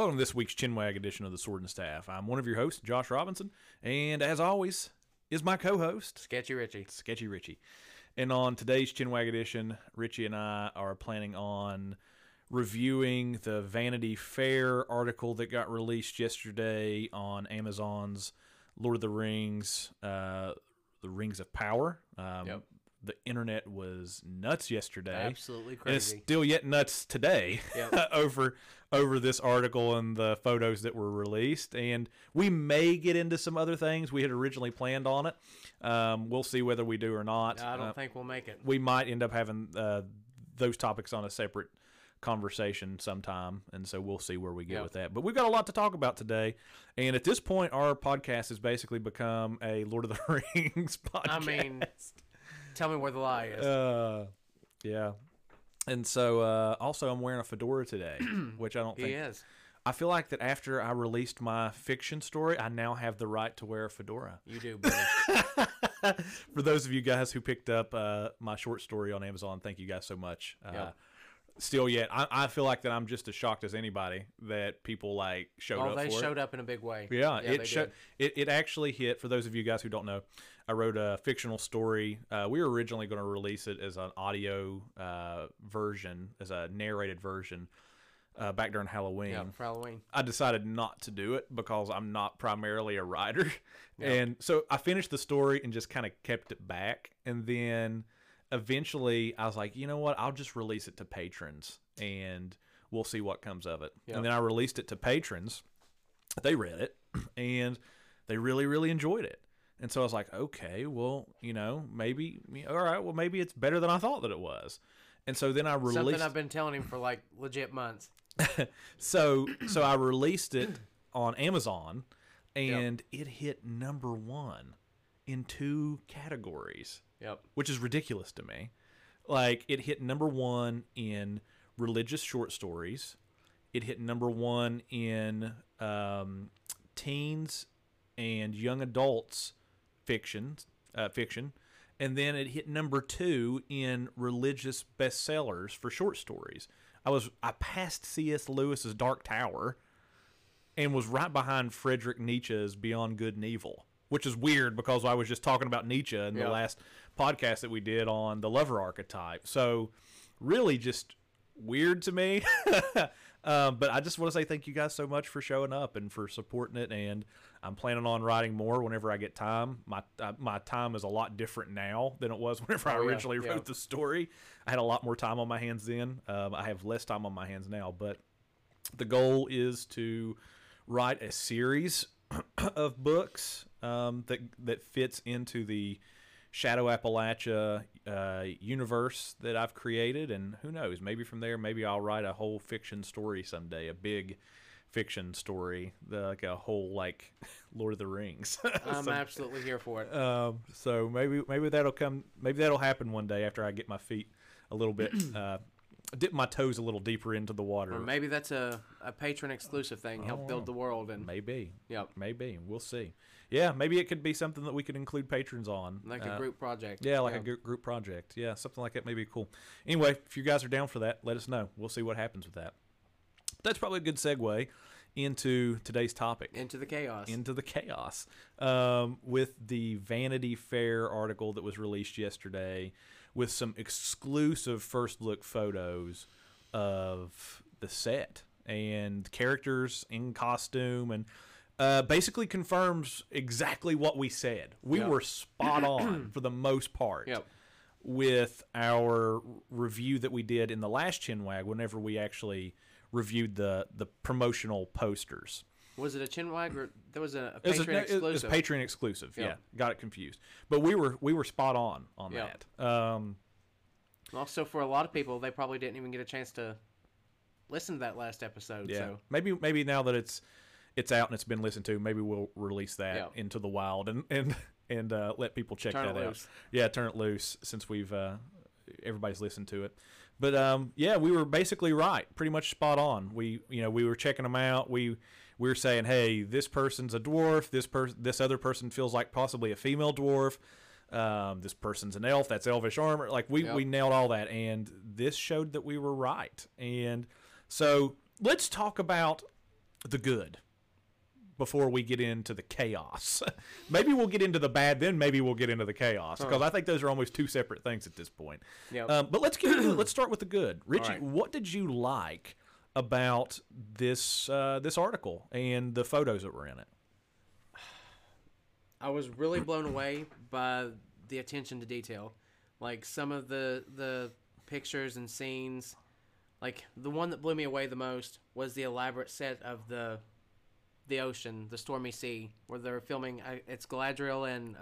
Welcome to this week's Chinwag edition of the Sword and Staff. I'm one of your hosts, Josh Robinson, and as always is my co-host, Sketchy Richie. And on today's Chinwag edition, Richie and I are planning on reviewing the Vanity Fair article that got released yesterday on Amazon's Lord of the Rings, The Rings of Power. Yep. The internet was nuts yesterday. Absolutely crazy. And it's still yet nuts today. Yep. over this article and the photos that were released. And we may get into some other things. We had originally planned on it. We'll see whether we do or not. No, I don't think we'll make it. We might end up having those topics on a separate conversation sometime, and so we'll see where we get with that. But we've got a lot to talk about today, and at this point our podcast has basically become a Lord of the Rings podcast. I mean, tell me where the lie is. Yeah. And so also I'm wearing a fedora today, which I don't think... He is. I feel like that after I released my fiction story, I now have the right to wear a fedora. You do, buddy. For those of you guys who picked up my short story on Amazon, thank you guys so much. Still yet, I feel like that I'm just as shocked as anybody that people like showed up for it. Oh, they showed up in a big way. Yeah, it actually hit, for those of you guys who don't know, I wrote a fictional story. We were originally going to release it as an audio version, as a narrated version, back during Halloween. Yeah, for Halloween. I decided not to do it because I'm not primarily a writer. Yeah. And so I finished the story and just kind of kept it back. And then... eventually, I was like, you know what? I'll just release it to patrons, and we'll see what comes of it. Yep. And then I released it to patrons. They read it, and they really, really enjoyed it. And so I was like, okay, well, you know, maybe, all right, well, maybe it's better than I thought that it was. And so then I released... Something I've been telling him for, like, legit months. So I released it on Amazon, and it hit number one in two categories. Yep. Which is ridiculous to me. Like, it hit number one in religious short stories. It hit number one in teens and young adults fiction. And then it hit number two in religious bestsellers for short stories. I passed C.S. Lewis's Dark Tower and was right behind Friedrich Nietzsche's Beyond Good and Evil. Which is weird because I was just talking about Nietzsche in the last podcast that we did on the lover archetype. So really just weird to me. But I just want to say thank you guys so much for showing up and for supporting it. And I'm planning on writing more whenever I get time. My time is a lot different now than it was whenever I originally wrote the story. I had a lot more time on my hands then. I have less time on my hands now. But the goal is to write a series of books that fits into the Shadow Appalachia universe that I've created, and who knows, maybe from there, maybe I'll write a whole fiction story someday, a big fiction story, like a whole like Lord of the Rings. I'm absolutely here for it. So maybe that'll come, maybe that'll happen one day after I get my feet a little bit dip my toes a little deeper into the water. Or maybe that's a patron-exclusive thing, help build the world. And maybe. Yep. Maybe. We'll see. Yeah, maybe it could be something that we could include patrons on. Like a group project. Yeah, like a group project. Yeah, something like that may be cool. Anyway, if you guys are down for that, let us know. We'll see what happens with that. That's probably a good segue into today's topic. Into the chaos. With the Vanity Fair article that was released yesterday with some exclusive first look photos of the set and characters in costume, and basically confirms exactly what we said. We were spot on for the most part. Yep. With our review that we did in the last Chinwag, whenever we actually reviewed the promotional posters. Was it a Chinwag or there was a Patreon exclusive? It was Patreon exclusive. Yeah, got it confused. But we were spot on that. Also, for a lot of people, they probably didn't even get a chance to listen to that last episode. Yeah, so. maybe now that it's out and it's been listened to, maybe we'll release that into the wild and let people check that out. Yeah, turn it loose since we've everybody's listened to it. But we were basically right, pretty much spot on. We were checking them out. We were saying, hey, this person's a dwarf. This other person feels like possibly a female dwarf. This person's an elf. That's elvish armor. Like we nailed all that, and this showed that we were right. And so let's talk about the good before we get into the chaos. Maybe we'll get into the bad, then maybe we'll get into the chaos, because I think those are almost two separate things at this point. Yep. But let's start with the good. Richie, what did you like about this this article and the photos that were in it? I was really blown away by the attention to detail. Like, some of the pictures and scenes. Like, the one that blew me away the most was the elaborate set of the ocean, the stormy sea, where they're filming. It's Galadriel and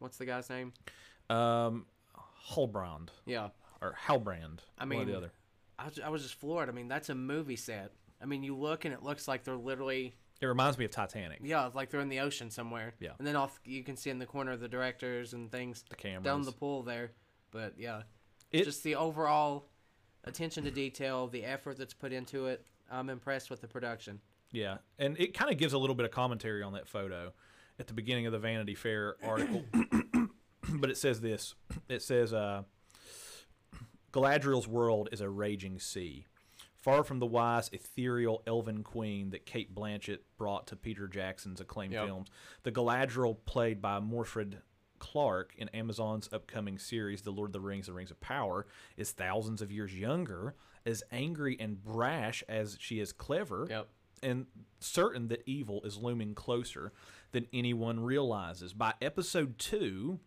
what's the guy's name? Halbrand. Yeah. Or Halbrand. I mean, one or the other. I was just floored. I mean, that's a movie set. I mean, you look and it looks like they're literally. It reminds me of Titanic. Yeah, it's like they're in the ocean somewhere. Yeah. And then off, you can see in the corner the directors and things. The cameras. Down the pool there. But yeah, just the overall attention to detail, the effort that's put into it. I'm impressed with the production. Yeah, and it kind of gives a little bit of commentary on that photo at the beginning of the Vanity Fair article. But it says this. It says, Galadriel's world is a raging sea. Far from the wise, ethereal, elven queen that Cate Blanchett brought to Peter Jackson's acclaimed films, the Galadriel played by Morfrid Clark in Amazon's upcoming series, The Lord of the Rings of Power, is thousands of years younger, as angry and brash as she is clever, and certain that evil is looming closer than anyone realizes. By episode 2,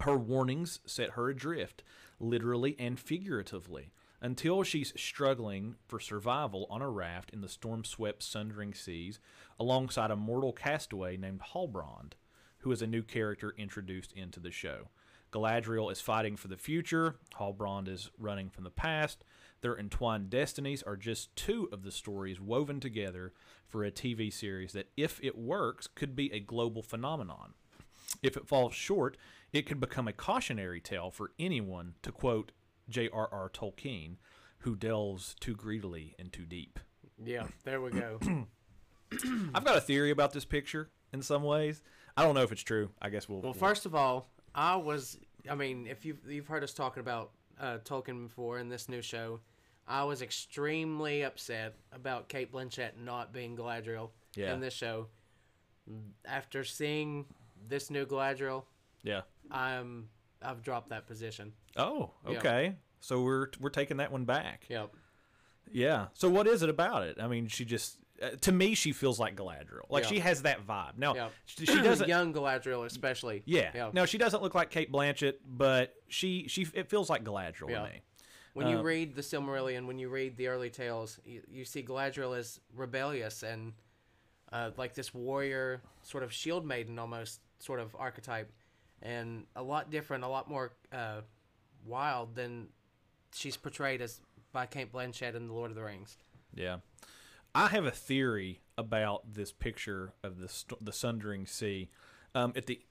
her warnings set her adrift, literally and figuratively, until she's struggling for survival on a raft in the storm-swept, sundering seas, alongside a mortal castaway named Halbrand, who is a new character introduced into the show. Galadriel is fighting for the future. Halbrand is running from the past. Their entwined destinies are just two of the stories woven together for a TV series that, if it works, could be a global phenomenon. If it falls short, it could become a cautionary tale for anyone, to quote J.R.R. Tolkien, who delves too greedily and too deep. Yeah, there we go. I've got a theory about this picture in some ways. I don't know if it's true. I guess we'll... Well, first of all, I mean, if you've heard us talking about Tolkien before in this new show, I was extremely upset about Cate Blanchett not being Galadriel in this show. After seeing this new Galadriel, I've dropped that position. Oh, okay. Yep. So we're taking that one back. Yep. Yeah. So what is it about it? I mean, she just... to me, she feels like Galadriel. Like, she has that vibe. Now, she doesn't... Young Galadriel, especially. Yeah. Now, she doesn't look like Cate Blanchett, but it feels like Galadriel to me. When you read the Silmarillion, when you read the early tales, you see Galadriel as rebellious and like this warrior, sort of shield maiden almost, sort of archetype. And a lot different, a lot more wild than she's portrayed as by Cate Blanchett in The Lord of the Rings. Yeah. I have a theory about this picture of the Sundering Sea.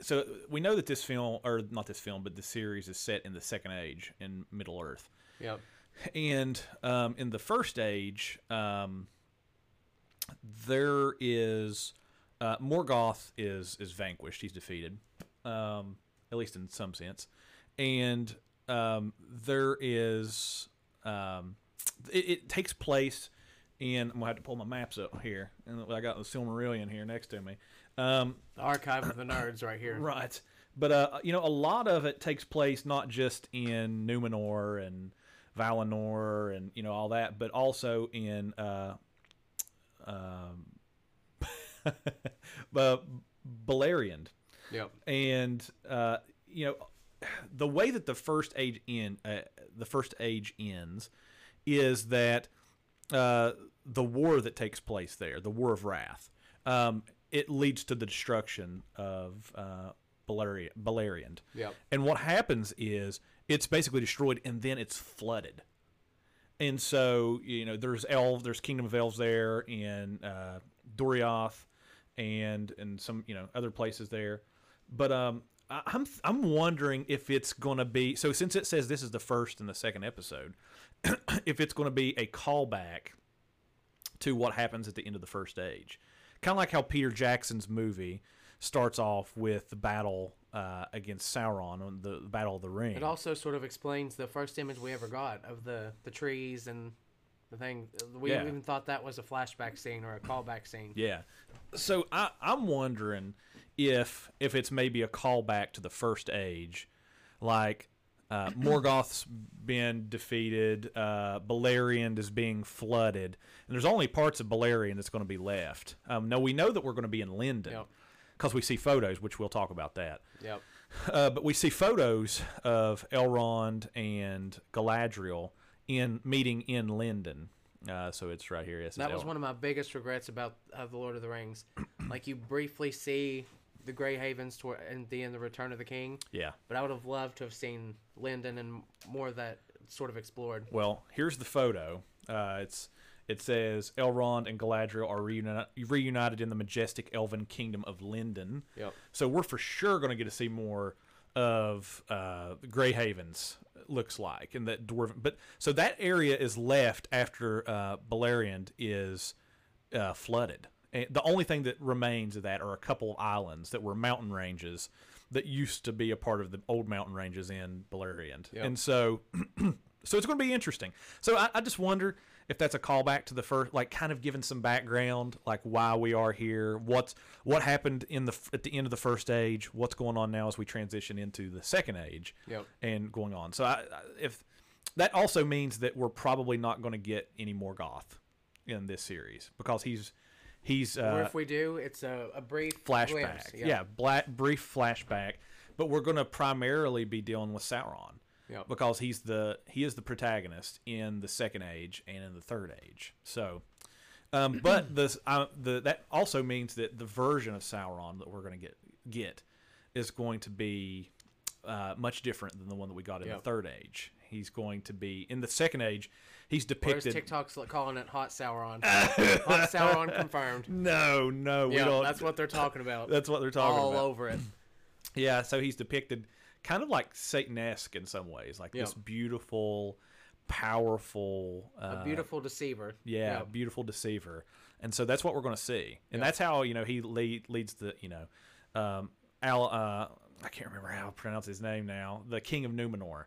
So we know that this film, or not this film, but the series is set in the Second Age in Middle Earth. Yep. And in the First Age, there is Morgoth is vanquished. He's defeated, at least in some sense. And there is it takes place. And I'm going to have to pull my maps up here. And I got the Silmarillion here next to me. The Archive of the Nerds right here. Right. But, a lot of it takes place not just in Numenor and Valinor and, all that, but also in Beleriand. Yep. And, the way that the First Age ends is that the war that takes place there, the War of Wrath, it leads to the destruction of Beleriand. Yep. And what happens is it's basically destroyed and then it's flooded. And so, there's Kingdom of Elves there in Doriath and some, other places there. But I'm wondering if it's going to be... So since it says this is the first and the second episode, if it's going to be a callback to what happens at the end of the First Age. Kind of like how Peter Jackson's movie starts off with the battle against Sauron, on the Battle of the Ring. It also sort of explains the first image we ever got of the trees and The thing we even thought that was a flashback scene or a callback scene. Yeah. So I'm wondering if it's maybe a callback to the First Age, like Morgoth's been defeated, Beleriand is being flooded, and there's only parts of Beleriand that's going to be left. Now we know that we're going to be in Lindon because we see photos, which we'll talk about that. Yep. But we see photos of Elrond and Galadriel meeting in Lindon. So it's right here. Yes, that was one of my biggest regrets about The Lord of the Rings. Like, you briefly see the Grey Havens toward in The Return of the King. Yeah. But I would have loved to have seen Lindon and more of that sort of explored. Well, here's the photo. It says Elrond and Galadriel are reunited in the majestic elven kingdom of Lindon. Yep. So we're for sure going to get to see more of Grey Havens, looks like, and that dwarven, but so that area is left after Beleriand is flooded, and the only thing that remains of that are a couple of islands that were mountain ranges that used to be a part of the old mountain ranges in Beleriand. Yep. And so so it's going to be interesting. So I just wonder if that's a callback to the first, like, kind of giving some background, like why we are here, what happened at the end of the First Age, what's going on now as we transition into the Second Age, and going on. So if that also means that we're probably not going to get any more Morgoth in this series, because he's or if we do, it's a brief flashback, brief flashback. But we're going to primarily be dealing with Sauron. Yep. Because he is the protagonist in the Second Age and in the Third Age. So, but that also means that the version of Sauron that we're going to get is going to be much different than the one that we got in the Third Age. He's going to be in the Second Age. He's depicted. Where's TikTok's calling it Hot Sauron? Hot Sauron confirmed. No, we don't. That's what they're talking about. That's what they're talking about. All over it. Yeah, so he's depicted kind of like Satan-esque in some ways, like this beautiful, powerful, a beautiful deceiver. Yeah, beautiful deceiver. And so that's what we're going to see, and that's how he leads the I can't remember how to pronounce his name now, the king of Numenor.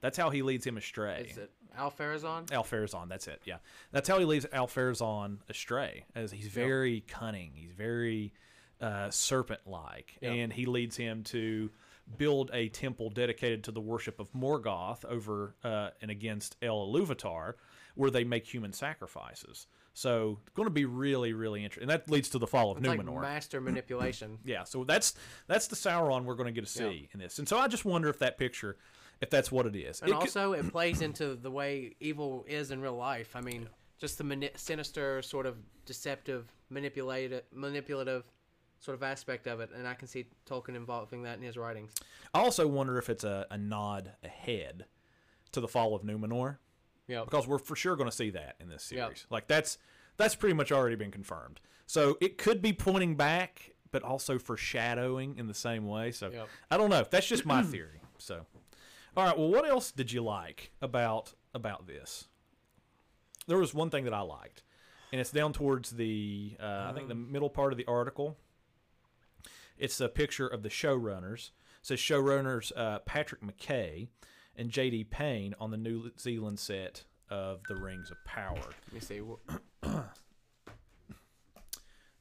That's how he leads him astray. Is it Ar-Pharazôn? Al-Pharazôn, that's it. Yeah, that's how he leads Al-Pharazôn astray, as he's very cunning. He's very serpent-like, and he leads him to build a temple dedicated to the worship of Morgoth over and against El Iluvatar, where they make human sacrifices. So it's going to be really, really interesting. And that leads to the fall of Numenor. Like master manipulation. Yeah, so that's the Sauron we're going to get to see in this. And so I just wonder if that picture, if that's what it is. And it plays into the way evil is in real life. I mean, just the sinister, sort of deceptive, manipulative sort of aspect of it, and I can see Tolkien involving that in his writings. I also wonder if it's a nod ahead to the fall of Numenor, because we're for sure going to see that in this series. Like, that's pretty much already been confirmed. So it could be pointing back, but also foreshadowing in the same way. So I don't know. That's just my theory. So, all right. Well, what else did you like about this? There was one thing that I liked, and it's down towards the I think the middle part of the article. It's a picture of the showrunners. It says showrunners Patrick McKay and J.D. Payne on the New Zealand set of The Rings of Power. Let me see. The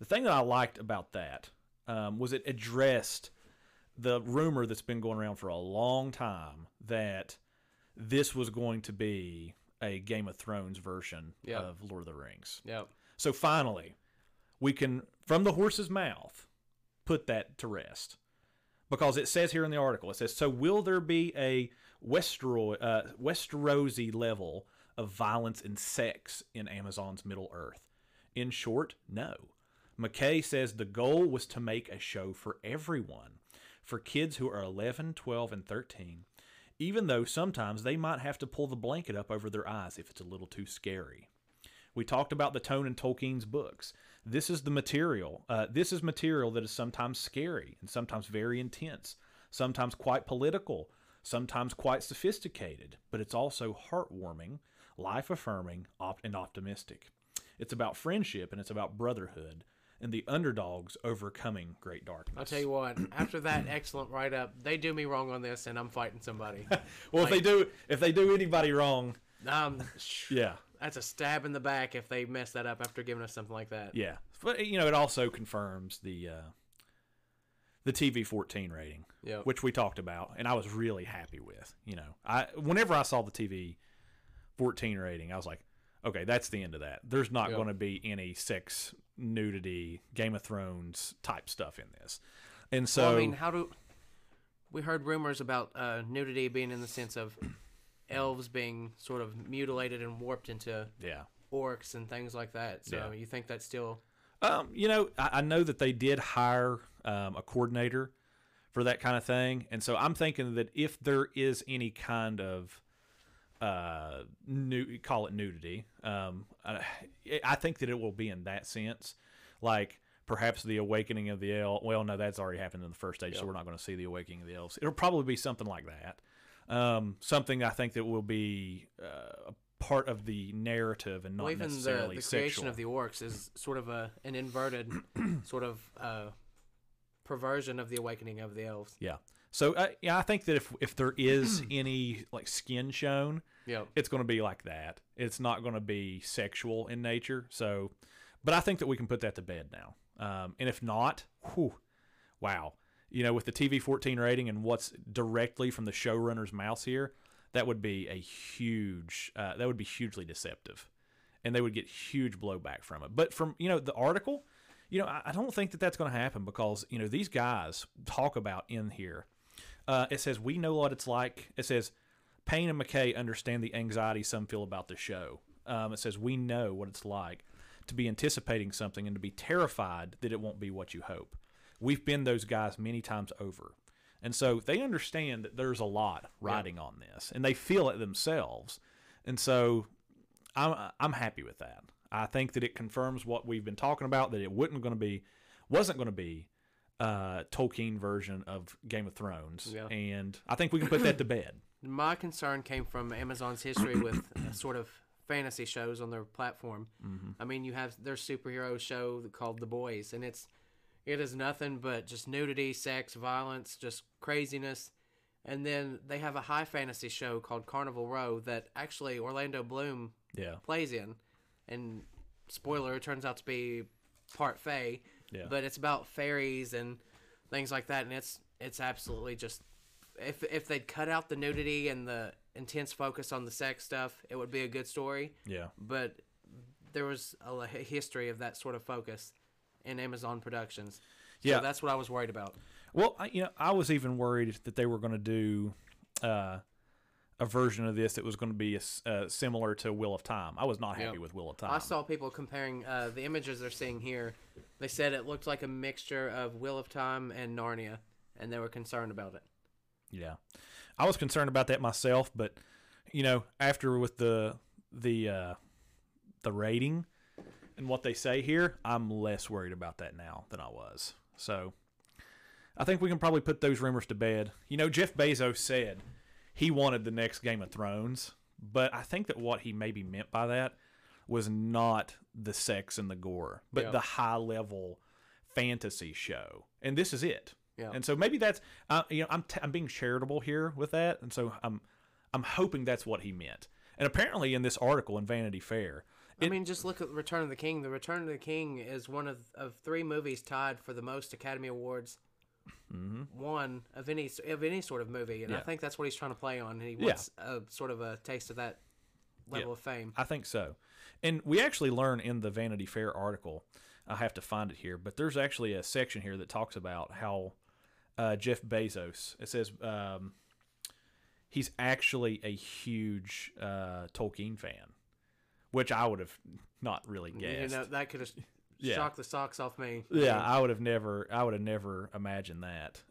thing that I liked about that was it addressed the rumor that's been going around for a long time that this was going to be a Game of Thrones version of Lord of the Rings. Yep. So finally, we can, from the horse's mouth, put that to rest, because it says here in the article, it says, so will there be a Westerosi level of violence and sex in Amazon's Middle Earth? In short, no. McKay says the goal was to make a show for everyone, for kids who are 11, 12, and 13, even though sometimes they might have to pull the blanket up over their eyes if it's a little too scary. We talked about the tone in Tolkien's books. This is the material. This is material that is sometimes scary and sometimes very intense, sometimes quite political, sometimes quite sophisticated, but it's also heartwarming, life-affirming, and optimistic. It's about friendship, and it's about brotherhood, and the underdogs overcoming great darkness. I'll tell you what, after that excellent write-up, they do me wrong on this, and I'm fighting somebody. Well, like, if they do anybody wrong... yeah, That's a stab in the back if they mess that up after giving us something like that. Yeah, but you know, it also confirms the TV-14 rating, yep, which we talked about, and I was really happy with. You know, whenever I saw the TV-14 rating, I was like, okay, that's the end of that. There's not going to be any sex, nudity, Game of Thrones type stuff in this. And so, well, I mean, we heard rumors about nudity being in the sense of elves being sort of mutilated and warped into orcs and things like that. So you think that's still... you know, I know that they did hire a coordinator for that kind of thing. And so I'm thinking that if there is any kind of, call it nudity, I think that it will be in that sense. Like, perhaps the awakening of the elves. Well, no, that's already happened in the first stage, so we're not going to see the awakening of the elves. It'll probably be something like that. Something I think that will be a part of the narrative and not necessarily the sexual. Creation of the orcs is sort of an inverted sort of perversion of the awakening of the elves. Yeah. So I think that if there is any like skin shown, it's going to be like that. It's not going to be sexual in nature. So, but I think that we can put that to bed now. And if not, wow. You know, with the TV-14 rating and what's directly from the showrunner's mouth here, that would be hugely deceptive, and they would get huge blowback from it. But from, you know, the article, you know, I don't think that that's going to happen, because, you know, these guys talk about in here. It says, we know what it's like. It says, Payne and McKay understand the anxiety some feel about the show. It says, we know what it's like to be anticipating something and to be terrified that it won't be what you hope. We've been those guys many times over. And so they understand that there's a lot riding on this, and they feel it themselves. And so I'm happy with that. I think that it confirms what we've been talking about, that it wasn't going to be Tolkien version of Game of Thrones. Yeah. And I think we can put that to bed. My concern came from Amazon's history with sort of fantasy shows on their platform. Mm-hmm. I mean, you have their superhero show called The Boys, and it is nothing but just nudity, sex, violence, just craziness. And then they have a high fantasy show called Carnival Row that actually Orlando Bloom plays in. And spoiler, it turns out to be part fae. Yeah. But it's about fairies and things like that. And it's absolutely just... If they'd cut out the nudity and the intense focus on the sex stuff, it would be a good story. Yeah. But there was a history of that sort of focus in Amazon productions. So that's what I was worried about. Well, I was even worried that they were going to do a version of this that was going to be similar to Wheel of Time. I was not happy with Wheel of Time. I saw people comparing the images they're seeing here. They said it looked like a mixture of Wheel of Time and Narnia, and they were concerned about it. Yeah. I was concerned about that myself, but, you know, after with the rating... And what they say here, I'm less worried about that now than I was. So, I think we can probably put those rumors to bed. You know, Jeff Bezos said he wanted the next Game of Thrones, but I think that what he maybe meant by that was not the sex and the gore, but the high-level fantasy show. And this is it. Yeah. And so maybe that's, you know, I'm being charitable here with that, and so I'm hoping that's what he meant. And apparently in this article in Vanity Fair... I mean, just look at Return of the King. The Return of the King is one of three movies tied for the most Academy Awards, one of any sort of movie, and I think that's what he's trying to play on. He wants a sort of a taste of that level of fame. I think so. And we actually learn in the Vanity Fair article, I have to find it here, but there's actually a section here that talks about how Jeff Bezos, it says he's actually a huge Tolkien fan. Which I would have not really guessed. You know, that could have shocked the socks off me. Yeah, I would have never imagined that.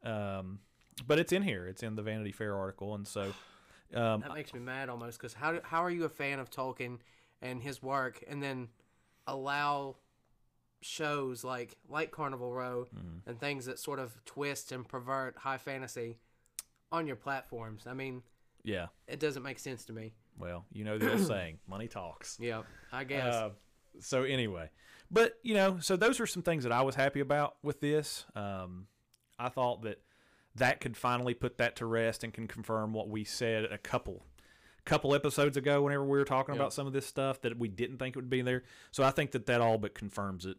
But it's in here. It's in the Vanity Fair article, and so that makes me mad almost, because how are you a fan of Tolkien and his work, and then allow shows like Carnival Row and things that sort of twist and pervert high fantasy on your platforms? I mean, it doesn't make sense to me. Well, you know the old saying, money talks. Yeah, I guess. So anyway, but, you know, so those are some things that I was happy about with this. I thought that could finally put that to rest and can confirm what we said a couple couple episodes ago whenever we were talking about some of this stuff that we didn't think it would be there. So I think that that all but confirms it.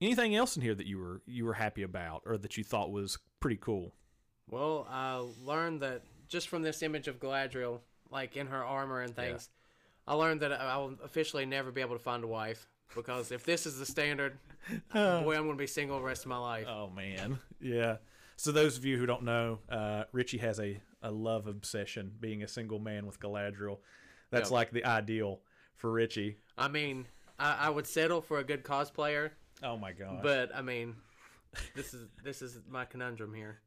Anything else in here that you were happy about or that you thought was pretty cool? Well, I learned that just from this image of Galadriel, like in her armor and things, I learned that I will officially never be able to find a wife. Because if this is the standard, boy, I'm going to be single the rest of my life. Oh, man. Yeah. So those of you who don't know, Richie has a love obsession, being a single man with Galadriel. That's like the ideal for Richie. I mean, I would settle for a good cosplayer. Oh, my God. But, I mean, this is my conundrum here.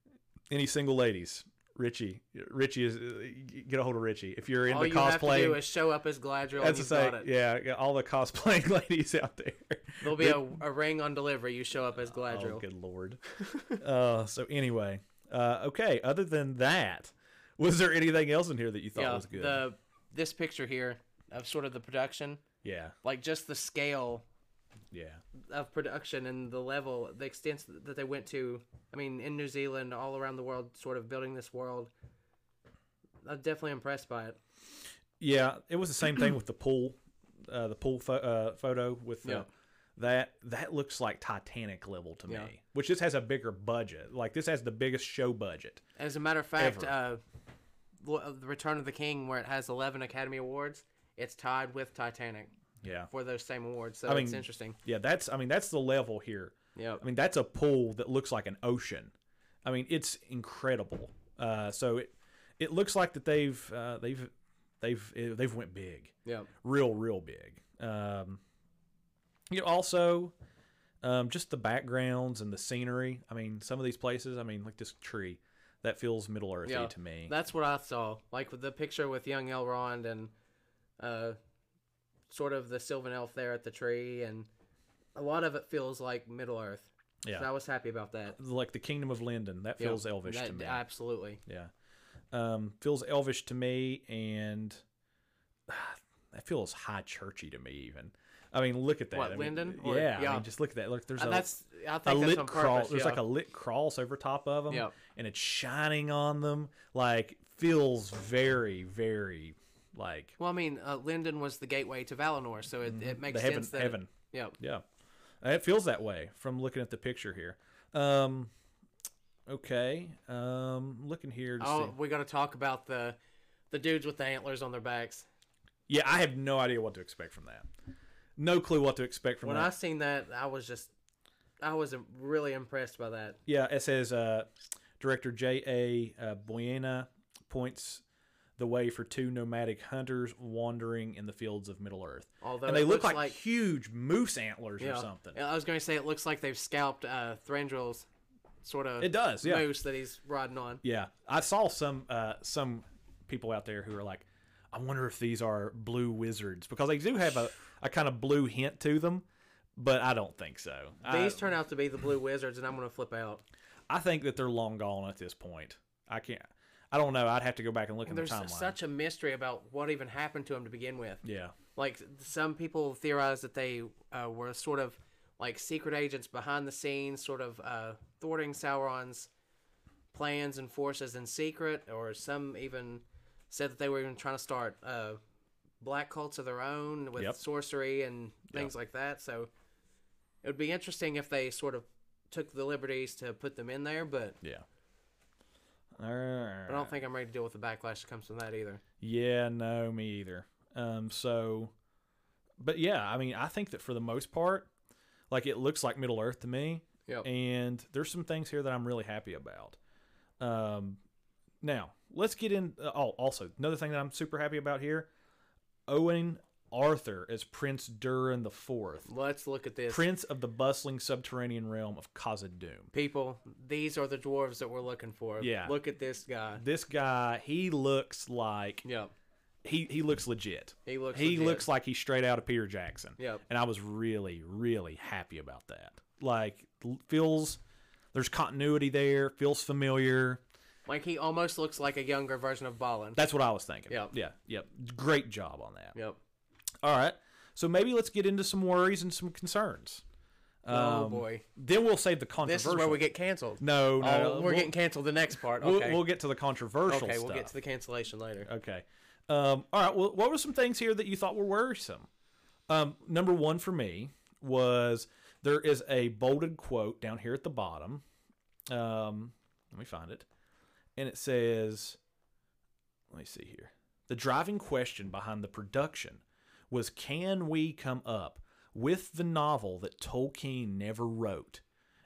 Any single ladies? Richie is get a hold of Richie if you're into cosplay. All you have to do is show up as Galadriel. That's and got it. Yeah, all the cosplaying ladies out there. There'll be a ring on delivery. You show up as Galadriel. Oh, good Lord. So anyway, okay. Other than that, was there anything else in here that you thought was good? This picture here of sort of the production. Yeah. Like just the scale. Yeah. Of production and the level, the extent that they went to. I mean, in New Zealand, all around the world, sort of building this world. I'm definitely impressed by it. Yeah, it was the same thing with the pool photo with that. That looks like Titanic level to me, which this has a bigger budget. Like this has the biggest show budget. As a matter of fact, The Return of the King, where it has 11 Academy Awards, it's tied with Titanic. Yeah, for those same awards. So it's interesting. Yeah, that's the level here. Yeah, I mean that's a pool that looks like an ocean. I mean it's incredible. So it looks like that they've went big. Yeah, real big. Just the backgrounds and the scenery. I mean some of these places. I mean like this tree, that feels Middle Earthy to me. That's what I saw. Like with the picture with young Elrond and. Sort of the Sylvan Elf there at the tree, and a lot of it feels like Middle Earth. Yeah, so I was happy about that. Like the Kingdom of Lindon, that feels elvish to me. Absolutely. Yeah, feels elvish to me, and that feels high churchy to me. Even, I mean, look at that. What, Lindon? I mean, just look at that. Look, there's a lit cross. There's like a lit cross over top of them, and it's shining on them. Like, feels very, very. Like, well, I mean, Lindon was the gateway to Valinor, so it makes sense that heaven. It feels that way from looking at the picture here. Looking here. We got to talk about the dudes with the antlers on their backs. Yeah, I have no idea what to expect from that. No clue what to expect from that. When I seen that, I was really impressed by that. Yeah, it says director J.A. Buena points the way for two nomadic hunters wandering in the fields of Middle Earth. Although and they look like huge moose antlers or something. I was going to say it looks like they've scalped Thranduil's sort of moose that he's riding on. Yeah, I saw some people out there who are like, I wonder if these are blue wizards, because they do have a kind of blue hint to them, but I don't think so. These turn out to be the blue wizards, and I'm going to flip out. I think that they're long gone at this point. I don't know. I'd have to go back and look at the timeline. There's such a mystery about what even happened to him to begin with. Yeah. Like, some people theorize that they were sort of, like, secret agents behind the scenes, sort of thwarting Sauron's plans and forces in secret, or some even said that they were even trying to start black cults of their own with sorcery and things like that. So, it would be interesting if they sort of took the liberties to put them in there, but... Yeah. I don't think I'm ready to deal with the backlash that comes from that either. Yeah, no, me either. But yeah, I mean, I think that for the most part, like, it looks like Middle Earth to me. Yep. And there's some things here that I'm really happy about. Now, let's get in. Also, another thing that I'm super happy about here, Owen Arthur as Prince Durin the Fourth. Let's look at this. Prince of the bustling subterranean realm of Khazad-dûm. People, these are the dwarves that we're looking for. Yeah. Look at this guy. This guy, he looks like... Yep. He looks legit. He looks like he's straight out of Peter Jackson. Yep. And I was really, really happy about that. Like, feels... There's continuity there. Feels familiar. Like, he almost looks like a younger version of Balin. That's what I was thinking. Yep. Yeah. Yep. Great job on that. Yep. All right, so maybe let's get into some worries and some concerns. Oh, boy. Then we'll save the controversial. This is where we get canceled. No. We're getting canceled the next part. Okay. We'll get to the controversial stuff. Okay, we'll get to the cancellation later. Okay. All right. Well, what were some things here that you thought were worrisome? Number one for me was there is a bolded quote down here at the bottom. Let me find it. And it says, let me see here. The driving question behind the production was, can we come up with the novel that Tolkien never wrote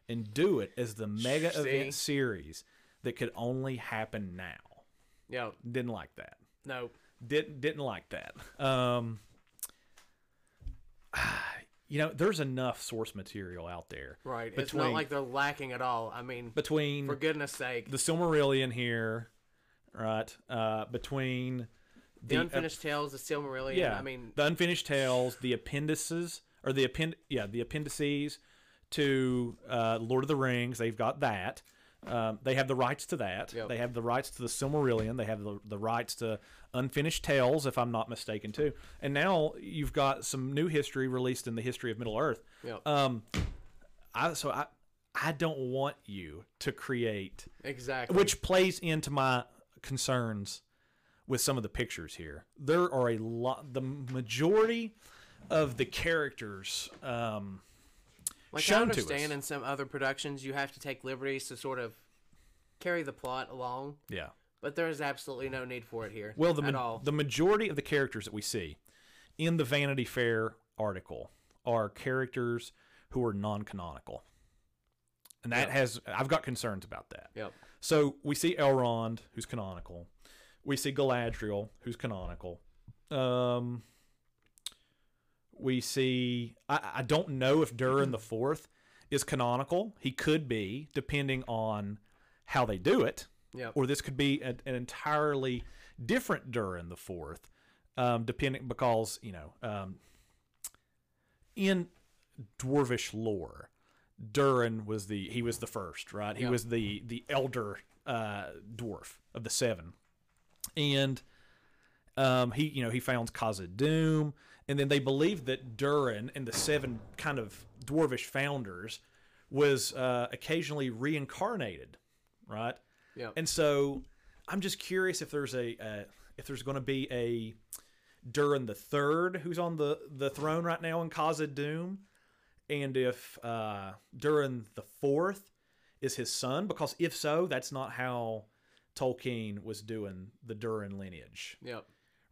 and do it as the mega event series that could only happen now? Yeah. Didn't like that. No. Didn't like that. You know, there's enough source material out there. Right. Between, it's not like they're lacking at all. I mean, between, for goodness sake, the Silmarillion here, right? Between the Unfinished Tales, the Silmarillion. Yeah, I mean, the Unfinished Tales, the appendices, or the appendices to Lord of the Rings. They've got that. They have the rights to that. Yep. They have the rights to the Silmarillion. They have the rights to Unfinished Tales, if I'm not mistaken, too. And now you've got some new history released in the history of Middle-earth. Yep. So I don't want you to create... Exactly. Which plays into my concerns with some of the pictures here. There are a lot... The majority of the characters... Like, I understand in some other productions you have to take liberties to sort of carry the plot along. Yeah. But there is absolutely no need for it here. Well, the majority of the characters that we see in the Vanity Fair article are characters who are non-canonical. And that I've got concerns about that. Yep. So we see Elrond, who's canonical. We see Galadriel, who's canonical. We see, I don't know if Durin IV is canonical. He could be, depending on how they do it. Yep. Or this could be an entirely different Durin IV, depending, because, you know, in dwarvish lore, Durin was the first, right? He was the elder dwarf of the seven. And... he founds Khazad-dûm, and then they believe that Durin and the seven kind of dwarvish founders was occasionally reincarnated, right? Yeah. And so I'm just curious if there's if there's going to be a Durin the Third who's on the throne right now in Khazad-dûm, and if Durin the Fourth is his son, because if so, that's not how Tolkien was doing the Durin lineage. Yep.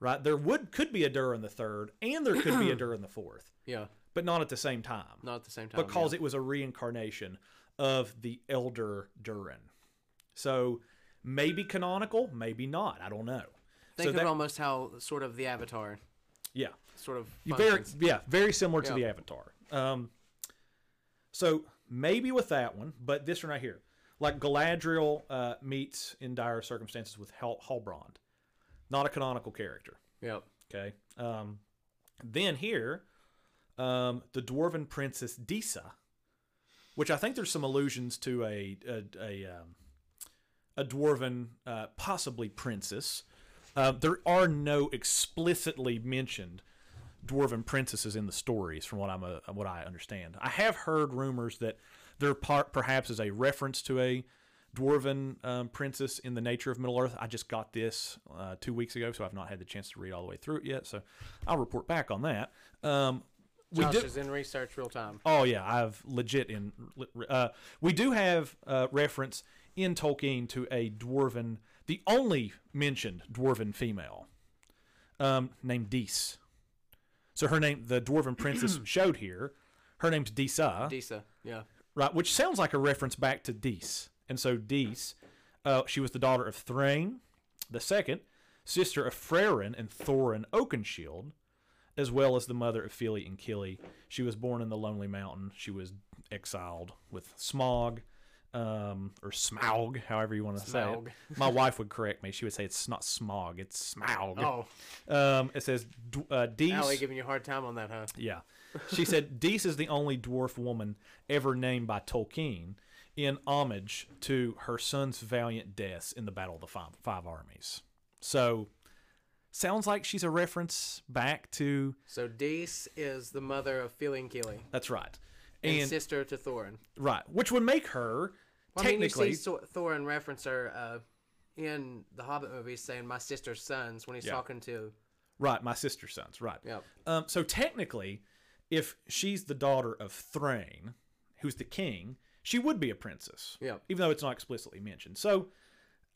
Right, there could be a Durin the Third, and there could be a Durin the Fourth. Yeah, but not at the same time. Not at the same time, because it was a reincarnation of the elder Durin. So maybe canonical, maybe not. I don't know. Think of almost how sort of the Avatar. Yeah, sort of. Very similar to the Avatar. So maybe with that one, but this one right here, like Galadriel meets in dire circumstances with Halbrand. Not a canonical character. Yep. Okay. Then here, the dwarven princess Dís, which I think there's some allusions to a dwarven possibly princess. There are no explicitly mentioned dwarven princesses in the stories, from what I understand. I have heard rumors that there perhaps is a reference to a dwarven princess in The Nature of Middle-earth. I just got this 2 weeks ago, so I've not had the chance to read all the way through it yet, so I'll report back on that. Josh is in research real time. Oh, yeah, I've legit in... we do have reference in Tolkien to a dwarven... The only mentioned dwarven female named Dís. So her name, the dwarven princess showed here, her name's Dísa. Dísa, yeah. Right, which sounds like a reference back to Dís. And so Dís, she was the daughter of Thrain the Second, sister of Frerin and Thorin Oakenshield, as well as the mother of Fili and Kili. She was born in the Lonely Mountain. She was exiled with Smaug, or Smaug, however you want to say it. My wife would correct me. She would say it's not Smaug, it's Smaug. Oh. It says Dís... Allie giving you a hard time on that, huh? Yeah. She said, Dís is the only dwarf woman ever named by Tolkien, in homage to her son's valiant deaths in the Battle of the Five Armies. So, sounds like she's a reference back to... So, Dís is the mother of Fili and Kili. That's right. And sister to Thorin. Right, which would make her, technically... I mean, you see Thorin reference her in the Hobbit movies saying my sister's sons when he's talking to... Right, my sister's sons, right. Yep. So technically, if she's the daughter of Thrain, who's the king, she would be a princess. Yep. Even though it's not explicitly mentioned. So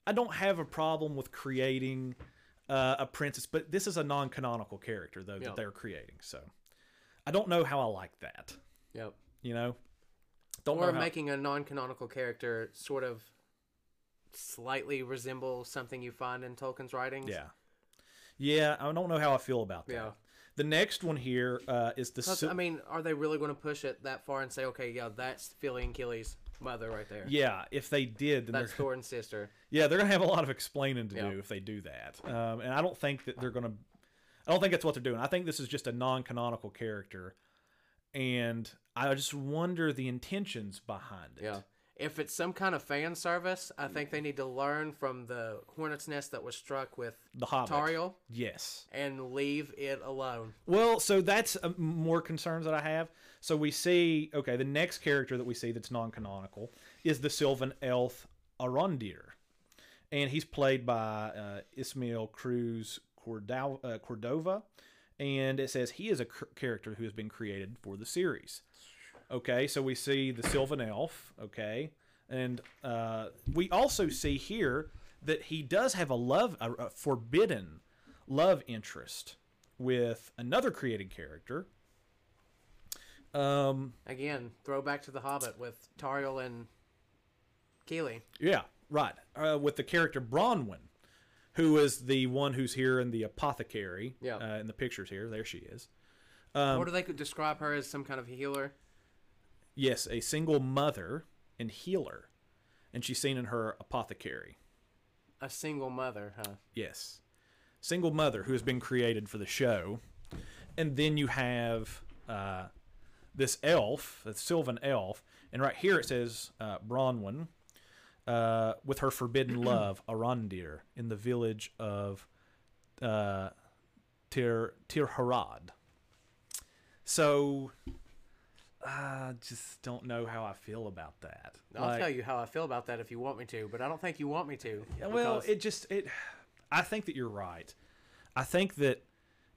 I don't have a problem with creating a princess, but this is a non-canonical character, though, that they're creating. So I don't know how I like that. Yep. You know? Making a non-canonical character sort of slightly resemble something you find in Tolkien's writings. Yeah. Yeah, I don't know how I feel about that. Yeah. The next one here is the... are they really going to push it that far and say, okay, yeah, that's Fili and Kili's mother right there? Yeah, if they did... Then that's Thorin's sister. Yeah, they're going to have a lot of explaining to do if they do that. And I don't think that they're going to... I don't think that's what they're doing. I think this is just a non-canonical character. And I just wonder the intentions behind it. Yeah. If it's some kind of fan service, I think they need to learn from the hornet's nest that was struck with the Hobbit. Tauriel. Yes. And leave it alone. Well, so that's more concerns that I have. So we see, okay, the next character that we see that's non-canonical is the Sylvan Elf Arondir. And he's played by Ismael Cruz Cordova. And it says he is a character who has been created for the series. Okay, so we see the Sylvan Elf, okay? And we also see here that he does have a forbidden love interest with another created character. Again, throwback to The Hobbit with Tauriel and Kili. Yeah, right. With the character Bronwyn, who is the one who's here in the apothecary. Yeah. In the pictures here. There she is. Or do they describe her as some kind of healer? Yes, a single mother and healer. And she's seen in her apothecary. A single mother, huh? Yes. Single mother who has been created for the show. And then you have this elf, the Sylvan Elf. And right here it says Bronwyn, with her forbidden love, Arondir, in the village of Tirharad. So... I just don't know how I feel about that. I'll tell you how I feel about that if you want me to, but I don't think you want me to. Well, I think that you're right. I think that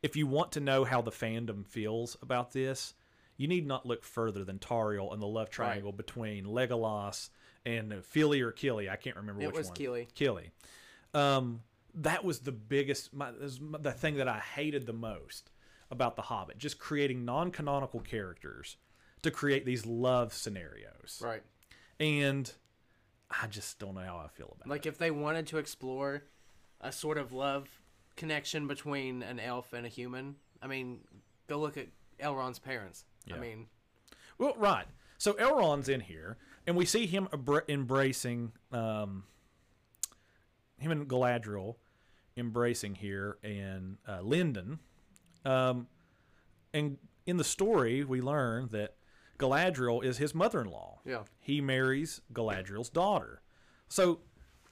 if you want to know how the fandom feels about this, you need not look further than Tauriel and the love triangle between Legolas and Fili or Kili. I can't remember which one. It was Kili. Kili. That was the biggest, the thing that I hated the most about The Hobbit, just creating non-canonical characters to create these love scenarios. Right. And I just don't know how I feel about it. Like, if they wanted to explore a sort of love connection between an elf and a human, I mean, go look at Elrond's parents. Yeah. I mean... Well, right. So Elrond's in here, and we see him embracing... him and Galadriel embracing here, and Lindon. And in the story, we learn that Galadriel is his mother-in-law. Yeah. He marries Galadriel's daughter. So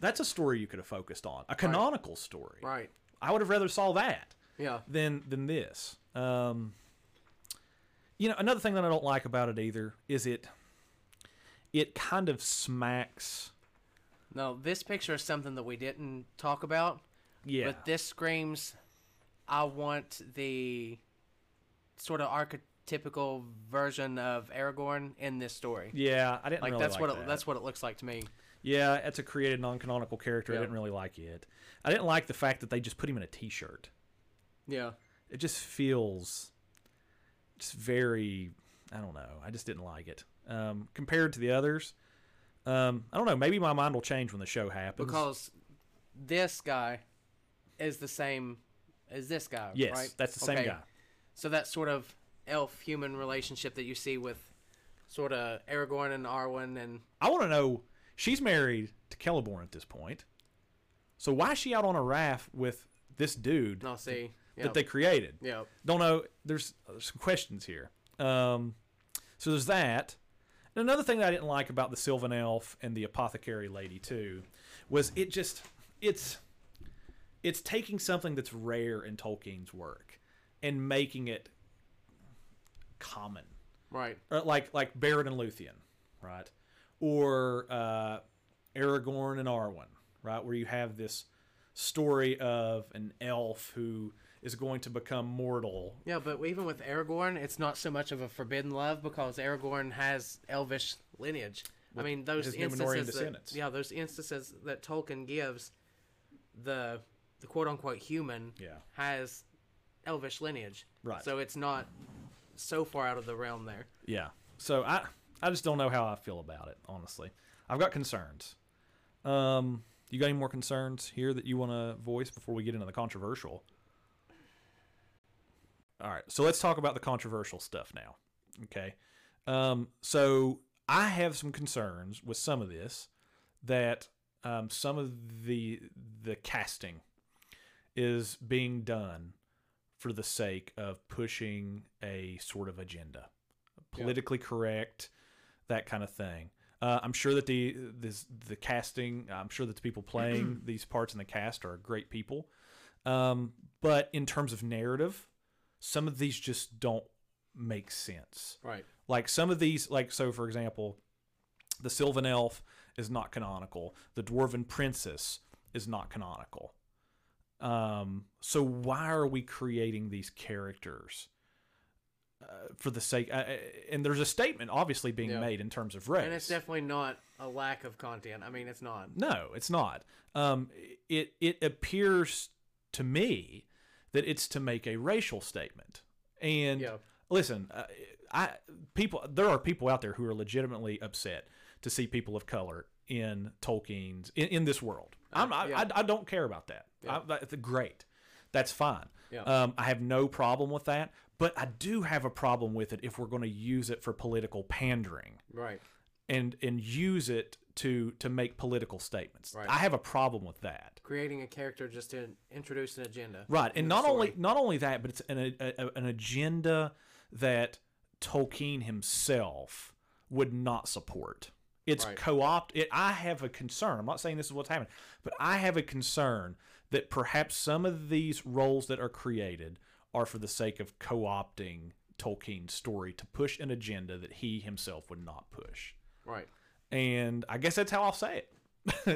that's a story you could have focused on. A canonical story. Right. I would have rather saw that than this. Another thing that I don't like about it either is it kind of smacks. No, this picture is something that we didn't talk about. Yeah. But this screams, I want the sort of archetypical version of Aragorn in this story. Yeah, I didn't like really that's like what that. That's what it looks like to me. Yeah, it's a created non-canonical character. Yep. I didn't really like it. I didn't like the fact that they just put him in a t-shirt. Yeah. It just feels just very, I don't know. I just didn't like it. Compared to the others, I don't know. Maybe my mind will change when the show happens. Because this guy is the same as this guy, yes, right? That's the same guy. So that sort of elf-human relationship that you see with sort of Aragorn and Arwen and... I want to know, she's married to Celeborn at this point. So why is she out on a raft with this dude that they created? Yeah. Don't know. There's some questions here. So there's that. And another thing that I didn't like about the Sylvan Elf and the apothecary lady, too, was it just... It's taking something that's rare in Tolkien's work and making it common, right? Or like Barad and Luthien, right? Or Aragorn and Arwen, right? Where you have this story of an elf who is going to become mortal. Yeah, but even with Aragorn, it's not so much of a forbidden love because Aragorn has elvish lineage. With, I mean, those instances that, those instances that Tolkien gives, the quote-unquote human has elvish lineage. Right. So it's not so far out of the realm there. Yeah. So I just don't know how I feel about it, honestly. I've got concerns. You got any more concerns here that you want to voice before we get into the controversial? All right. So let's talk about the controversial stuff now. Okay. So I have some concerns with some of this, that some of the casting is being done for the sake of pushing a sort of agenda, politically correct, that kind of thing. I'm sure that the casting, I'm sure that the people playing these parts in the cast are great people, but in terms of narrative, some of these just don't make sense. Right. Like some of these, like, so for example, the Sylvan Elf is not canonical. The Dwarven Princess is not canonical. So why are we creating these characters for the sake? And there's a statement obviously being made in terms of race, and it's definitely not a lack of content. I mean, it's not. No, it's not. It appears to me that it's to make a racial statement. And listen, there are people out there who are legitimately upset to see people of color in Tolkien's in this world. I don't care about that. That's great. That's fine. Yeah. I have no problem with that, but I do have a problem with it if we're going to use it for political pandering, right? And use it to make political statements. Right. I have a problem with that. Creating a character just to introduce an agenda, right? And not only that, but it's an agenda that Tolkien himself would not support. It's co-opted. I have a concern. I'm not saying this is what's happening, but I have a concern that perhaps some of these roles that are created are for the sake of co-opting Tolkien's story to push an agenda that he himself would not push. Right. And I guess that's how I'll say it.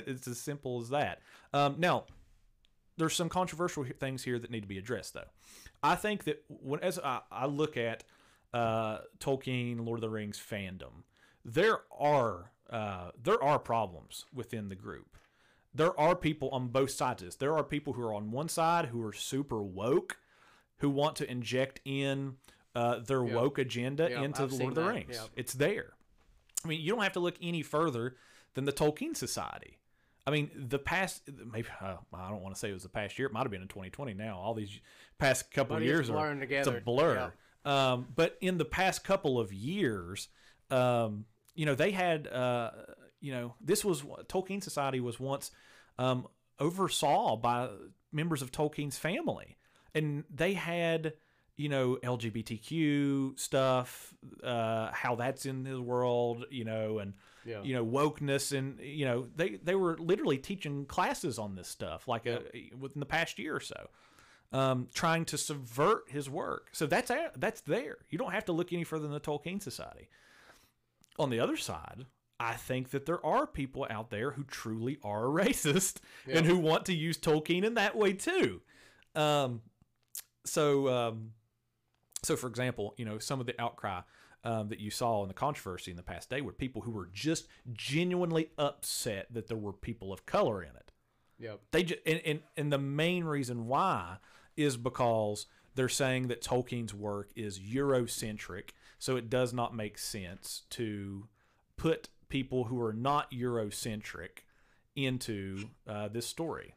It's as simple as that. Now, there's some controversial things here that need to be addressed, though. I think that as I look at Tolkien, Lord of the Rings fandom, there are problems within the group. There are people on both sides of this. There are people who are on one side who are super woke, who want to inject in their woke agenda into the Lord of the Rings. Yep. It's there. I mean, you don't have to look any further than the Tolkien Society. I mean, I don't want to say it was the past year. It might have been in 2020 now. All these past couple of years are together. It's a blur. Yeah. But in the past couple of years, they had, Tolkien Society was once oversaw by members of Tolkien's family. And they had, LGBTQ stuff, how that's in the world, wokeness. And, they were literally teaching classes on this stuff, within the past year or so, trying to subvert his work. So that's there. You don't have to look any further than the Tolkien Society. On the other side, I think that there are people out there who truly are racist and who want to use Tolkien in that way too. So for example, some of the outcry that you saw in the controversy in the past day were people who were just genuinely upset that there were people of color in it. Yep. They just, and the main reason why is because they're saying that Tolkien's work is Eurocentric, so it does not make sense to put people who are not Eurocentric into this story.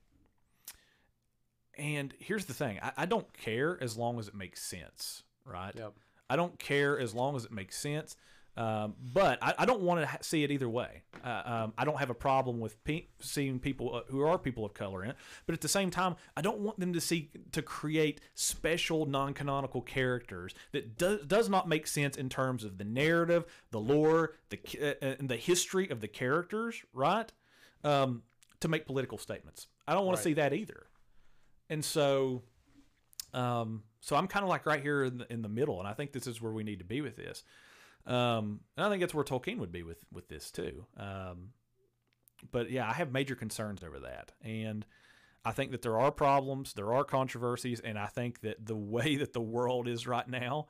And here's the thing. I don't care as long as it makes sense, right? Yep. I don't care as long as it makes sense, but I don't want to see it either way. I don't have a problem with seeing people who are people of color in it, but at the same time, I don't want them to create special non-canonical characters that does not make sense in terms of the narrative, the lore, and the history of the characters, right? To make political statements. I don't want to see that either. And so, so I'm kind of like right here in the middle, and I think this is where we need to be with this. And I think that's where Tolkien would be with this too. But yeah, I have major concerns over that. And I think that there are problems, there are controversies, and I think that the way that the world is right now,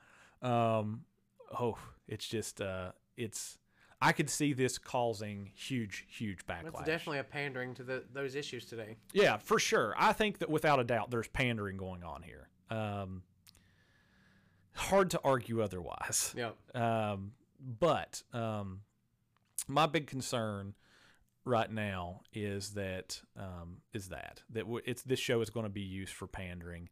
it's just, I could see this causing huge, huge backlash. It's definitely a pandering to those issues today. Yeah, for sure. I think that without a doubt, there's pandering going on here. Hard to argue otherwise. Yeah. But my big concern right now is this show is going to be used for pandering,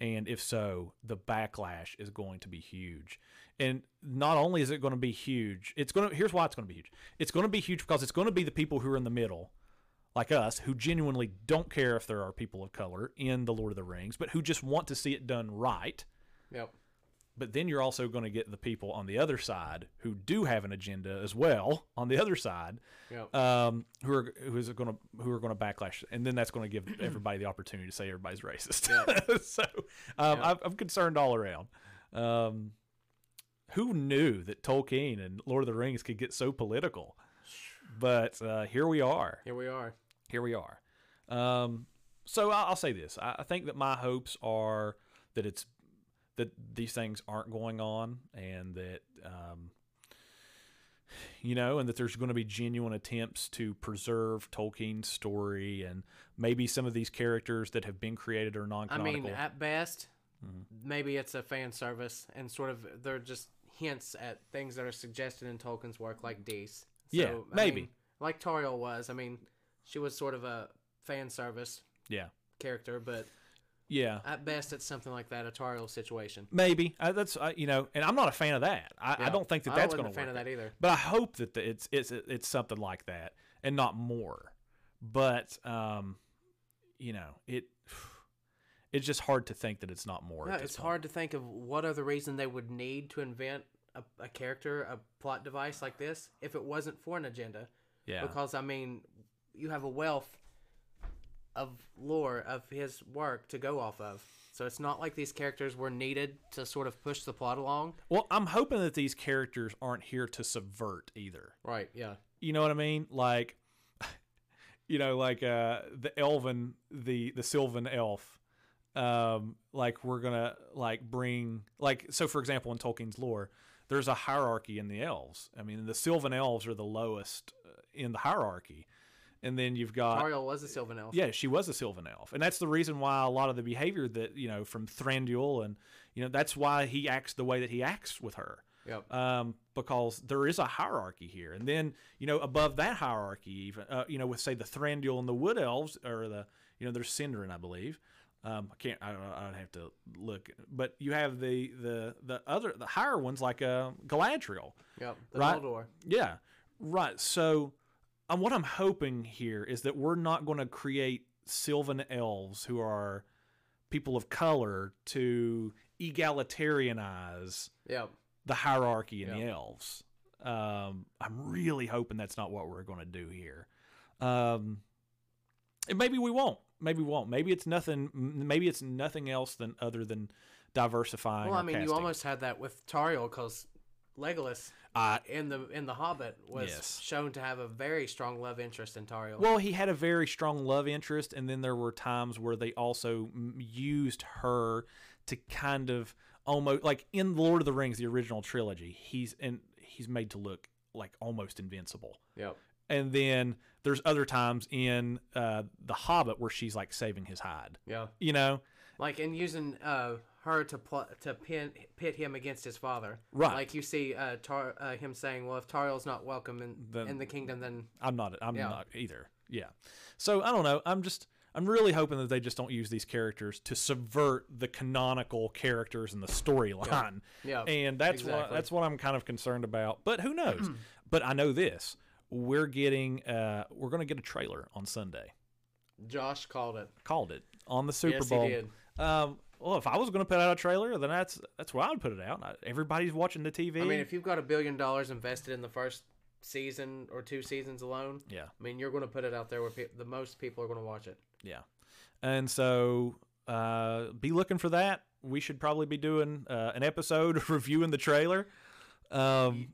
and if so, the backlash is going to be huge. And not only is it going to be huge, here's why it's going to be huge. It's going to be huge because it's going to be the people who are in the middle, like us, who genuinely don't care if there are people of color in the Lord of the Rings, but who just want to see it done right. Yep. But then you're also going to get the people on the other side who do have an agenda as well on the other side, yep. who are going to backlash, and then that's going to give everybody the opportunity to say everybody's racist. Yep. I'm concerned all around. Who knew that Tolkien and Lord of the Rings could get so political? But here we are. Here we are. Here we are. So I'll say this: I think that my hopes are that that these things aren't going on, and that, and that there's going to be genuine attempts to preserve Tolkien's story, and maybe some of these characters that have been created are non-canonical. I mean, at best, maybe it's a fan service, and sort of they're just hints at things that are suggested in Tolkien's work, like Dís. So, yeah, maybe. Like Tauriel was. I mean, she was sort of a fan service character, but... Yeah. At best, it's something like that, a Tauriel situation. Maybe. And I'm not a fan of that. I don't think that that's going to work. I'm not a fan of that either. But I hope that it's something like that and not more. But, it's just hard to think that it's not more. No, it's hard to think of what other reason they would need to invent a character, a plot device like this, if it wasn't for an agenda. Yeah. Because, you have a wealth of lore of his work to go off of. So it's not like these characters were needed to sort of push the plot along. Well, I'm hoping that these characters aren't here to subvert either. Right, yeah. You know what I mean? Like, the Sylvan Elf, we're gonna, bring... So, for example, in Tolkien's lore, there's a hierarchy in the elves. The Sylvan Elves are the lowest in the hierarchy. And then you've got... Tauriel was a Sylvan Elf. Yeah, she was a Sylvan Elf. And that's the reason why a lot of the behavior that, from Thranduil and, that's why he acts the way that he acts with her. Yep. Because there is a hierarchy here. And then, above that hierarchy, even, with, say, the Thranduil and the Wood Elves, or there's Sindarin, I believe. I'd have to look. But you have the higher ones, like Galadriel. Yep, the Noldor. Yeah, right. So... what I'm hoping here is that we're not going to create Sylvan Elves who are people of color to egalitarianize the hierarchy in the elves. I'm really hoping that's not what we're going to do here. And maybe we won't. Maybe it's nothing. Maybe it's nothing else other than diversifying. Well, you almost had that with Tauriel, because Legolas in the Hobbit was shown to have a very strong love interest in Tauriel. Well, he had a very strong love interest, and then there were times where they also used her to kind of almost, like in Lord of the Rings, the original trilogy, he's made to look like almost invincible. Yep. And then there's other times in the Hobbit where she's like saving his hide. Yeah. And using her to pit him against his father. Right. Like you see him saying, well, if Tauriel's not welcome in the kingdom, then... I'm not either. Yeah. So, I don't know. I'm really hoping that they just don't use these characters to subvert the canonical characters in the storyline. Yeah. And that's what I'm kind of concerned about. But who knows? But I know this. We're going to get a trailer on Sunday. Josh called it. Called it. On the Super Bowl. Yes, he did. Well, if I was going to put out a trailer, then that's where I would put it out. Everybody's watching the TV. If you've got $1 billion invested in the first season or two seasons alone, you're going to put it out there where the most people are going to watch it. Yeah, and so be looking for that. We should probably be doing an episode reviewing the trailer. I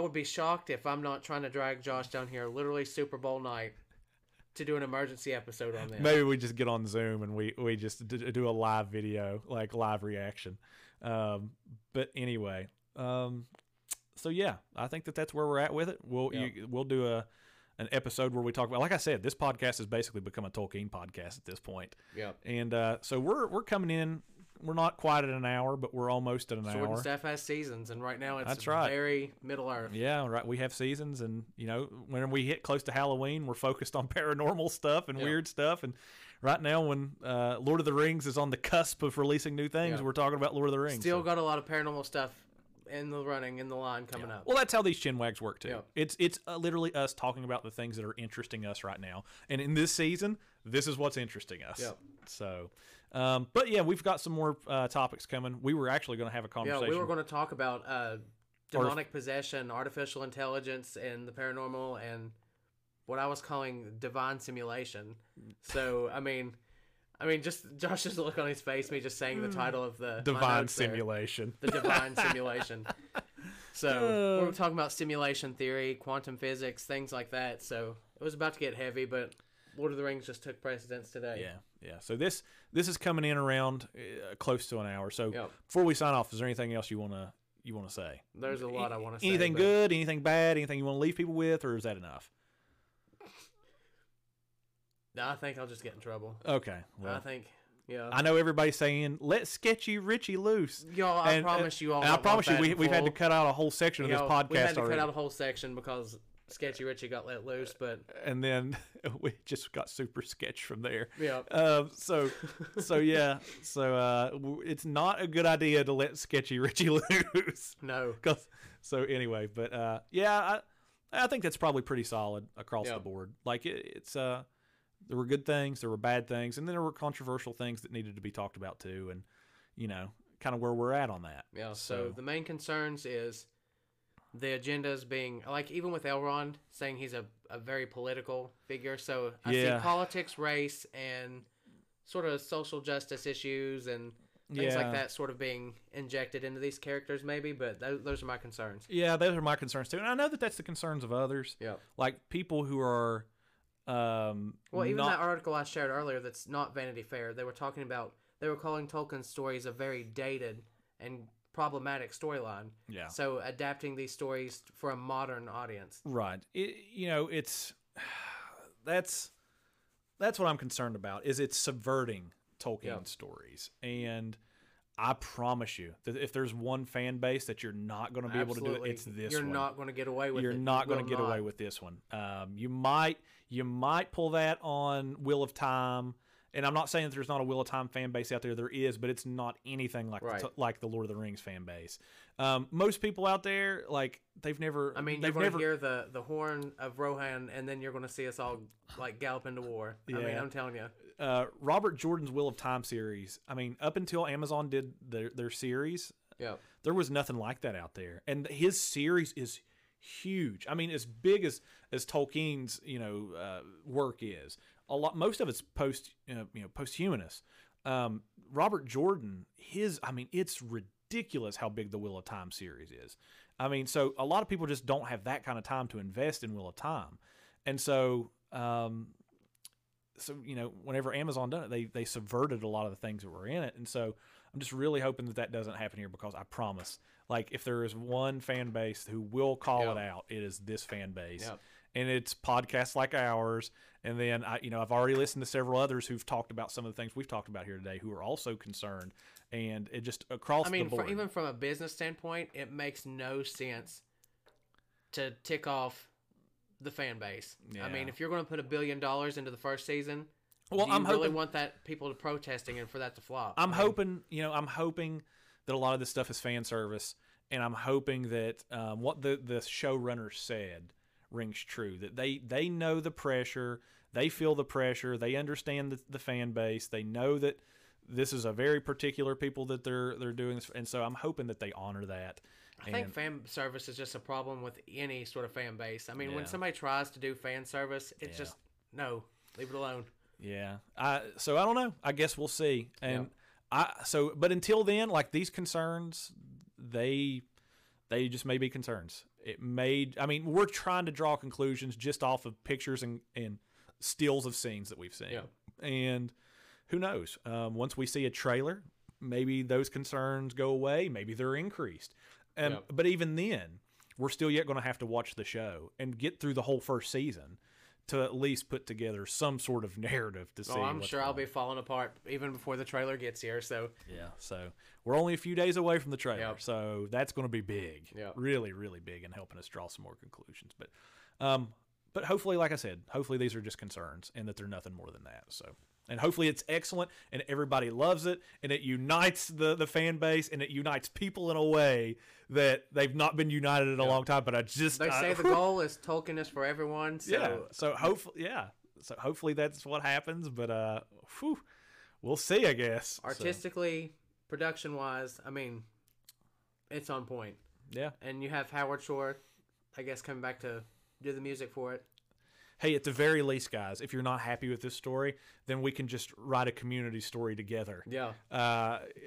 would be shocked if I'm not trying to drag Josh down here literally Super Bowl night to do an emergency episode on this. Maybe we just get on Zoom and we just do a live video, like live reaction. But anyway, so yeah, I think that that's where we're at with it. We'll do an episode where we talk about, like I said, this podcast has basically become a Tolkien podcast at this point. Yeah. And so we're coming in. We're not quite at an hour, but we're almost at an hour. Sword and Staff has seasons, and right now it's very Middle Earth. Yeah, right. We have seasons, and you know, when we hit close to Halloween, we're focused on paranormal stuff and weird stuff. And right now, when Lord of the Rings is on the cusp of releasing new things, we're talking about Lord of the Rings. Still got a lot of paranormal stuff in the running, in the line coming up. Well, that's how these chinwags work too. It's literally us talking about the things that are interesting us right now, and in this season, this is what's interesting us. So. But yeah, we've got some more topics coming. We were actually going to have a conversation. Yeah, we were going to talk about demonic possession, artificial intelligence, and the paranormal, and what I was calling divine simulation. So I mean, just Josh's look on his face, me just saying the title of the divine simulation, the divine simulation. So we're talking about simulation theory, quantum physics, things like that. So it was about to get heavy, but Lord of the Rings just took precedence today. Yeah. So this is coming in around close to an hour. So before we sign off, is there anything else you wanna say? There's a lot I want to say. Anything good? Anything bad? Anything you want to leave people with? Or is that enough? No, I think I'll just get in trouble. Okay. Well, I know everybody's saying, let Sketchy Richie loose. Y'all, I promise you all. And I promise you, we've had to cut out a whole section of this podcast. We've had to cut out a whole section because Sketchy Richie got let loose, and then we just got super sketch from there. Yeah. It's not a good idea to let Sketchy Richie loose. No. I think that's probably pretty solid across the board. Like it's there were good things, there were bad things, and then there were controversial things that needed to be talked about too, and you know, kind of where we're at on that. Yeah. So the main concerns is. The agendas being, like, even with Elrond saying he's a very political figure, so I see politics, race, and sort of social justice issues and things like that sort of being injected into these characters maybe, but those are my concerns. Yeah, those are my concerns too, and I know that that's the concerns of others. Yeah. Like, people who are... that article I shared earlier that's not Vanity Fair, they were talking about, they were calling Tolkien's stories a very dated and... problematic storyline. Yeah. So adapting these stories for a modern audience. Right. That's what I'm concerned about, is it's subverting Tolkien stories. And I promise you that if there's one fan base that you're not going to be able to do it, it's this one. You're not going to get away with it. You're not going to get away with this one. You might pull that on Wheel of Time. And I'm not saying that there's not a Wheel of Time fan base out there. There is, but it's not anything like like the Lord of the Rings fan base. Most people out there, like, they've never... I mean, you're going to hear the horn of Rohan, and then you're going to see us all, like, gallop into war. Yeah. I mean, I'm telling you. Robert Jordan's Wheel of Time series, I mean, up until Amazon did their series, there was nothing like that out there. And his series is huge. I mean, as big as Tolkien's, work is. A lot, most of it's post-humanist. Robert Jordan, it's ridiculous how big the Wheel of Time series is. I mean, so a lot of people just don't have that kind of time to invest in Wheel of Time, and so, whenever Amazon done it, they subverted a lot of the things that were in it, and so I'm just really hoping that doesn't happen here, because I promise, like, if there is one fan base who will call it out, it is this fan base. Yep. And it's podcasts like ours. And then, I've already listened to several others who've talked about some of the things we've talked about here today who are also concerned. And it just across the board. Even from a business standpoint, it makes no sense to tick off the fan base. Yeah. I mean, if you're going to put $1 billion into the first season, I'm hoping want that people to protesting and for that to flop? I'm hoping that a lot of this stuff is fan service. And I'm hoping that what the showrunner said rings true, that they know the pressure, they feel the pressure, they understand the fan base, they know that this is a very particular people that they're doing this, and so I'm hoping that they honor that. I think fan service is just a problem with any sort of fan base. I mean, when somebody tries to do fan service, it's just no, leave it alone. Yeah. So I don't know. I guess we'll see. And but until then, like, these concerns, they just may be concerns. We're trying to draw conclusions just off of pictures and stills of scenes that we've seen. Yeah. And who knows? Once we see a trailer, maybe those concerns go away. Maybe they're increased. Yeah. But even then, we're still yet going to have to watch the show and get through the whole first season to at least put together some sort of narrative to see. Oh, I'm sure I'll be falling apart even before the trailer gets here. So yeah, so we're only a few days away from the trailer, yep. So that's going to be big, yep. Really, really big, in helping us draw some more conclusions. But hopefully, like I said, hopefully these are just concerns and that they're nothing more than that. So, and hopefully it's excellent and everybody loves it and it unites the fan base and it unites people in a way that they've not been united in a long time. But they say the goal is Tolkien is for everyone. So. Yeah. So hopefully that's what happens. But we'll see, I guess. Artistically, production wise, I mean, it's on point. Yeah. And you have Howard Shore, I guess, coming back to do the music for it. Hey, at the very least, guys, if you're not happy with this story, then we can just write a community story together. Yeah.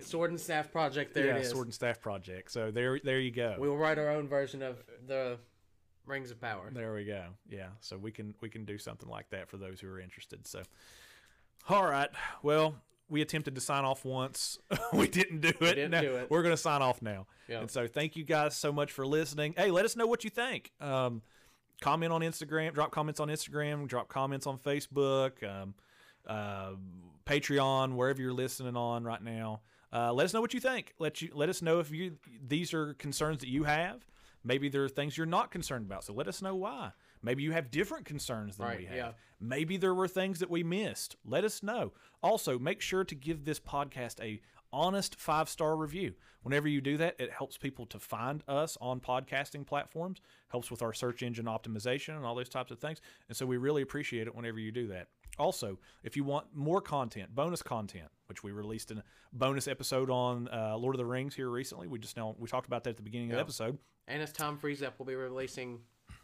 Sword and Staff Project, there it is. Yeah, Sword and Staff Project. So there you go. We'll write our own version of the Rings of Power. There we go. Yeah, so we can do something like that for those who are interested. So, all right. Well, we attempted to sign off once. We didn't do it. We're going to sign off now. Yeah. And so thank you guys so much for listening. Hey, let us know what you think. Comment on Instagram, drop comments on Facebook, Patreon, wherever you're listening on right now. Let us know what you think. Let us know if these are concerns that you have. Maybe there are things you're not concerned about, so let us know why. Maybe you have different concerns than we have. Yeah. Maybe there were things that we missed. Let us know. Also, make sure to give this podcast a honest 5-star review. Whenever you do that, it helps people to find us on podcasting platforms, helps with our search engine optimization and all those types of things. And so we really appreciate it whenever you do that. Also, if you want more content, bonus content, which we released in a bonus episode on Lord of the Rings here recently. We talked about that at the beginning of the episode. And as Tom frees up, we'll be releasing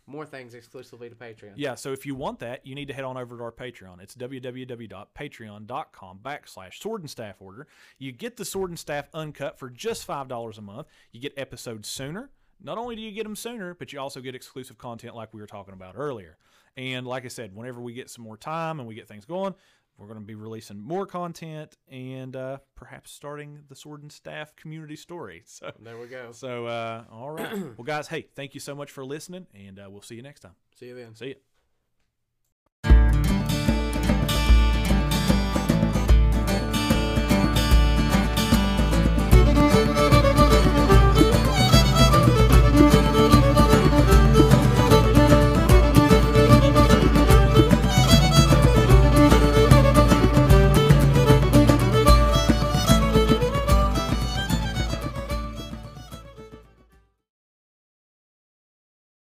more things exclusively to Patreon. Yeah, so if you want that, you need to head on over to our Patreon. It's www.patreon.com/swordandstaff order. You get the Sword and Staff uncut for just $5 a month. You get episodes sooner. Not only do you get them sooner, but you also get exclusive content like we were talking about earlier. And like I said, whenever we get some more time and we get things going, we're going to be releasing more content and perhaps starting the Sword and Staff community story. So there we go. So all right. Well, guys, hey, thank you so much for listening, and we'll see you next time. See you then. See you.